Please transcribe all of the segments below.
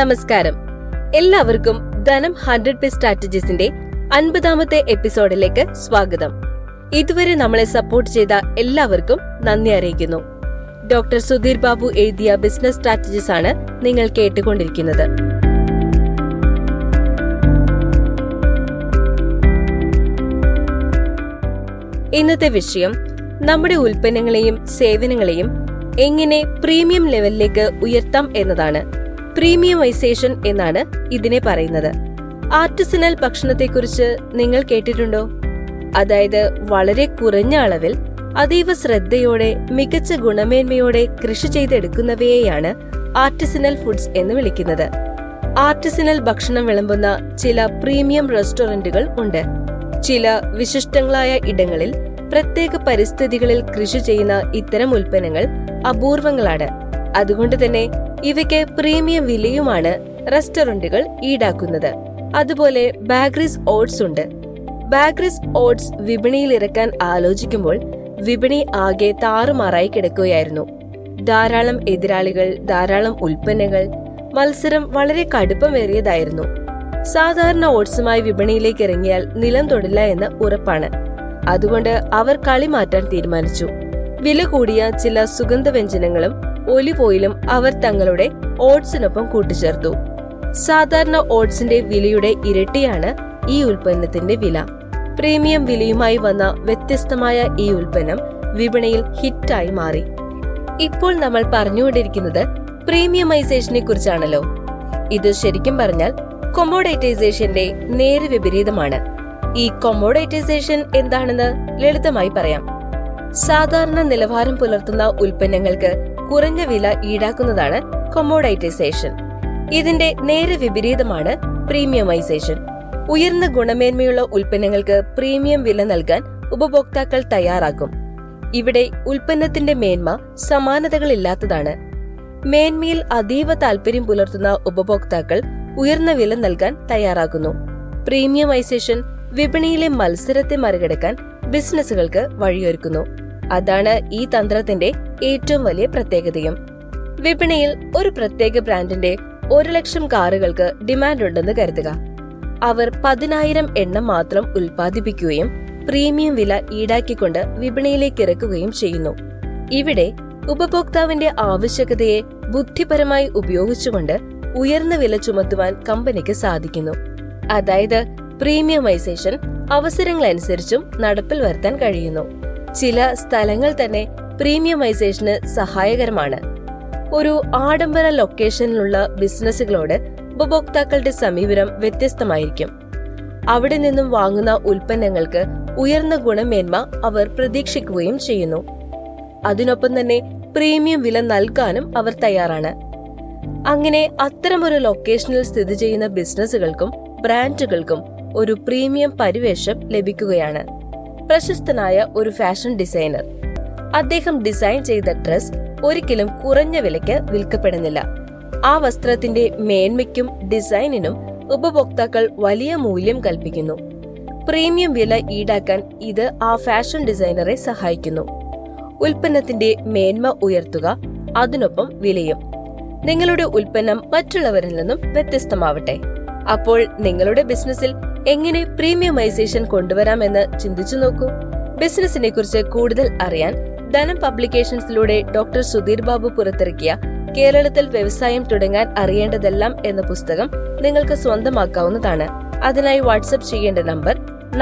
നമസ്കാരം. എല്ലാവർക്കും ധനം 100 പി സ്ട്രാറ്റജീസിന്റെ 50ാമത്തെ എപ്പിസോഡിലേക്ക് സ്വാഗതം. ഇതുവരെ നമ്മളെ സപ്പോർട്ട് ചെയ്ത എല്ലാവർക്കും നന്ദി അറിയിക്കുന്നു. ഡോക്ടർ സുധീർ ബാബു എഴുതിയ ബിസിനസ് സ്ട്രാറ്റജീസ് ആണ് നിങ്ങൾ കേട്ടുകൊണ്ടിരിക്കുന്നത്. ഇന്നത്തെ വിഷയം നമ്മുടെ ഉൽപ്പന്നങ്ങളെയും സേവനങ്ങളെയും എങ്ങനെ പ്രീമിയം ലെവലിലേക്ക് ഉയർത്താം എന്നതാണ്. പ്രീമിയമൈസേഷൻ എന്നാണ് ഇതിനെ പറയുന്നത്. ആർട്ടിസണൽ ഭക്ഷണത്തെക്കുറിച്ച് നിങ്ങൾ കേട്ടിട്ടുണ്ടോ? അതായത് വളരെ കുറഞ്ഞ അളവിൽ അതീവ ശ്രദ്ധയോടെ മികച്ച ഗുണമേന്മയോടെ കൃഷി ചെയ്തെടുക്കുന്നവയെയാണ് ആർട്ടിസണൽ ഫുഡ്സ് എന്ന് വിളിക്കുന്നത്. ആർട്ടിസണൽ ഭക്ഷണം വിളമ്പുന്ന ചില പ്രീമിയം റെസ്റ്റോറന്റുകൾ ഉണ്ട്. ചില വിശിഷ്ടങ്ങളായ ഇടങ്ങളിൽ പ്രത്യേക പരിസ്ഥിതികളിൽ കൃഷി ചെയ്യുന്ന ഇത്തരം ഉൽപ്പന്നങ്ങൾ അപൂർവങ്ങളാണ്. അതുകൊണ്ട് തന്നെ ഇവയ്ക്ക് പ്രീമിയം വിലയുമാണ് റെസ്റ്റോറന്റുകൾ ഈടാക്കുന്നത്. അതുപോലെ ബാഗ്രീസ് ഓട്സ് ഉണ്ട്. ബാഗ്രീസ് ഓട്സ് വിപണിയിൽ ഇറക്കാൻ ആലോചിക്കുമ്പോൾ വിപണി ആകെ താറുമാറായി കിടക്കുകയായിരുന്നു. ധാരാളം എതിരാളികൾ, ധാരാളം ഉൽപ്പന്നങ്ങൾ, മത്സരം വളരെ കടുപ്പമേറിയതായിരുന്നു. സാധാരണ ഓട്സുമായി വിപണിയിലേക്ക് ഇറങ്ങിയാൽ നിലം തൊടില്ല എന്ന് ഉറപ്പാണ്. അതുകൊണ്ട് അവർ കളി മാറ്റാൻ തീരുമാനിച്ചു. വില കൂടിയ ചില സുഗന്ധവ്യഞ്ജനങ്ങളും ഒലിവ് ഓയിലും അവർ തങ്ങളുടെ ഓട്സിനൊപ്പം കൂട്ടിച്ചേർത്തു. സാധാരണ ഓട്സിന്റെ വിലയുടെ ഇരട്ടിയാണ് ഈ ഉൽപ്പന്നത്തിന്റെ വില. പ്രീമിയം വിലയുമായി വന്ന വ്യത്യസ്തമായ ഈ ഉൽപ്പന്നം വിപണിയിൽ ഹിറ്റായി മാറി. ഇപ്പോൾ നമ്മൾ പറഞ്ഞുകൊണ്ടിരിക്കുന്നത് പ്രീമിയമൈസേഷനെ കുറിച്ചാണല്ലോ. ഇത് ശരിക്കും പറഞ്ഞാൽ കൊമോഡൈറ്റൈസേഷന്റെ നേരെ വിപരീതമാണ്. ഈ കൊമോഡൈറ്റൈസേഷൻ എന്താണെന്ന് ലളിതമായി പറയാം. സാധാരണ നിലവാരം പുലർത്തുന്ന ഉൽപ്പന്നങ്ങൾക്ക് കുറഞ്ഞ വില ഈടാക്കുന്നതാണ് കൊമോഡൈറ്റൈസേഷൻ. ഇതിന്റെ നേരെ വിപരീതമാണ് പ്രീമിയമൈസേഷൻ. ഉയർന്ന ഗുണമേന്മയുള്ള ഉൽപ്പന്നങ്ങൾക്ക് പ്രീമിയം വില നൽകാൻ ഉപഭോക്താക്കൾ തയ്യാറാകും. ഇവിടെ ഉൽപ്പന്നത്തിന്റെ മേന്മ സമാനതകളില്ലാത്തതാണ്. മേന്മയിൽ അതീവ താൽപര്യം പുലർത്തുന്ന ഉപഭോക്താക്കൾ ഉയർന്ന വില നൽകാൻ തയ്യാറാകുന്നു. പ്രീമിയമൈസേഷൻ വിപണിയിലെ മത്സരത്തെ മറികടക്കാൻ ബിസിനസ്സുകൾക്ക് വഴിയൊരുക്കുന്നു. അതാണ് ഈ തന്ത്രത്തിന്റെ ഏറ്റവും വലിയ പ്രത്യേകതയും. വിപണിയിൽ ഒരു പ്രത്യേക ബ്രാൻഡിന്റെ 1,00,000 കാറുകൾക്ക് ഡിമാൻഡ് ഉണ്ടെന്ന് കരുതുക. അവർ 10,000 എണ്ണം മാത്രം ഉൽപ്പാദിപ്പിക്കുകയും പ്രീമിയം വില ഈടാക്കിക്കൊണ്ട് വിപണിയിലേക്ക് ഇറക്കുകയും ചെയ്യുന്നു. ഇവിടെ ഉപഭോക്താവിന്റെ ആവശ്യകതയെ ബുദ്ധിപരമായി ഉപയോഗിച്ചുകൊണ്ട് ഉയർന്ന വില ചുമത്തുവാൻ കമ്പനിക്ക് സാധിക്കുന്നു. അതായത് പ്രീമിയമൈസേഷൻ അവസരങ്ങളനുസരിച്ചും നടപ്പിൽ വരുത്താൻ കഴിയുന്നു. ചില സ്ഥലങ്ങൾ തന്നെ പ്രീമിയമൈസേഷന് സഹായകരമാണ്. ഒരു ആഡംബര ലൊക്കേഷനിലുള്ള ബിസിനസ്സുകളോട് ഉപഭോക്താക്കളുടെ സമീപനം വ്യത്യസ്തമായിരിക്കും. അവിടെ നിന്നും വാങ്ങുന്ന ഉൽപ്പന്നങ്ങൾക്ക് ഉയർന്ന ഗുണമേന്മ അവർ പ്രതീക്ഷിക്കുകയും ചെയ്യുന്നു. അതിനൊപ്പം തന്നെ പ്രീമിയം വില നൽകാനും അവർ തയ്യാറാണ്. അങ്ങനെ അത്തരമൊരു ലൊക്കേഷനിൽ സ്ഥിതി ചെയ്യുന്ന ബിസിനസ്സുകൾക്കും ബ്രാൻഡുകൾക്കും ഒരു പ്രീമിയം പരിവേഷം ലഭിക്കുകയാണ്. പ്രശസ്തനായ ഒരു ഫാഷൻ ഡിസൈനർ, അദ്ദേഹം ഡിസൈൻ ചെയ്ത ഡ്രസ് ഒരിക്കലും കുറഞ്ഞ വിലയ്ക്ക് വിൽക്കപ്പെടുന്നില്ല. ആ വസ്ത്രത്തിന്റെ മേന്മയ്ക്കും ഡിസൈനിനും ഉപഭോക്താക്കൾ വലിയ മൂല്യം കൽപ്പിക്കുന്നു. പ്രീമിയം വില ഈടാക്കാൻ ഇത് ആ ഫാഷൻ ഡിസൈനറെ സഹായിക്കുന്നു. ഉൽപ്പന്നത്തിന്റെ മേന്മ ഉയർത്തുക, അതിനൊപ്പം വിലയും. നിങ്ങളുടെ ഉൽപ്പന്നം മറ്റുള്ളവരിൽ നിന്നും വ്യത്യസ്തമാവട്ടെ. അപ്പോൾ നിങ്ങളുടെ ബിസിനസ്സിൽ എങ്ങനെ പ്രീമിയമൈസേഷൻ കൊണ്ടുവരാമെന്ന് ചിന്തിച്ചു നോക്കൂ. ബിസിനസിനെ കുറിച്ച് കൂടുതൽ അറിയാൻ ധനം പബ്ലിക്കേഷൻസിലൂടെ ഡോക്ടർ സുധീർ ബാബു പുറത്തിറക്കിയ കേരളത്തിൽ വ്യവസായം തുടങ്ങാൻ അറിയേണ്ടതെല്ലാം എന്ന പുസ്തകം നിങ്ങൾക്ക് സ്വന്തമാക്കാവുന്നതാണ്. അതിനായി വാട്സ്ആപ്പ് ചെയ്യേണ്ട നമ്പർ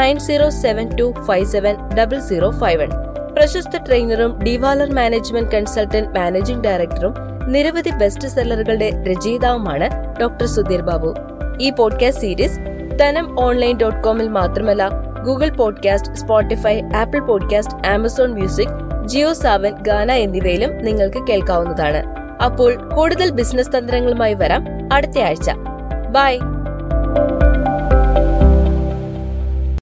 9072570051. പ്രശസ്ത ട്രെയിനറും ഡിവാലർ മാനേജ്മെന്റ് കൺസൾട്ടന്റ് മാനേജിംഗ് ഡയറക്ടറും നിരവധി ബെസ്റ്റ് സെല്ലറുകളുടെ രചയിതാവുമാണ് ഡോക്ടർ സുധീർ ബാബു. ഈ പോഡ്കാസ്റ്റ് സീരീസ് ധനം online.com മാത്രമല്ല, Google podcast, Spotify, Apple podcast, Amazon music, Jio Saavn, Gaana എന്നിവയിലും നിങ്ങൾക്ക് കേൾക്കാവുന്നതാണ്. അപ്പോൾ കൂടുതൽ ബിസിനസ് തന്ത്രങ്ങളുമായി വരാം അടുത്ത ആഴ്ച. ബൈ.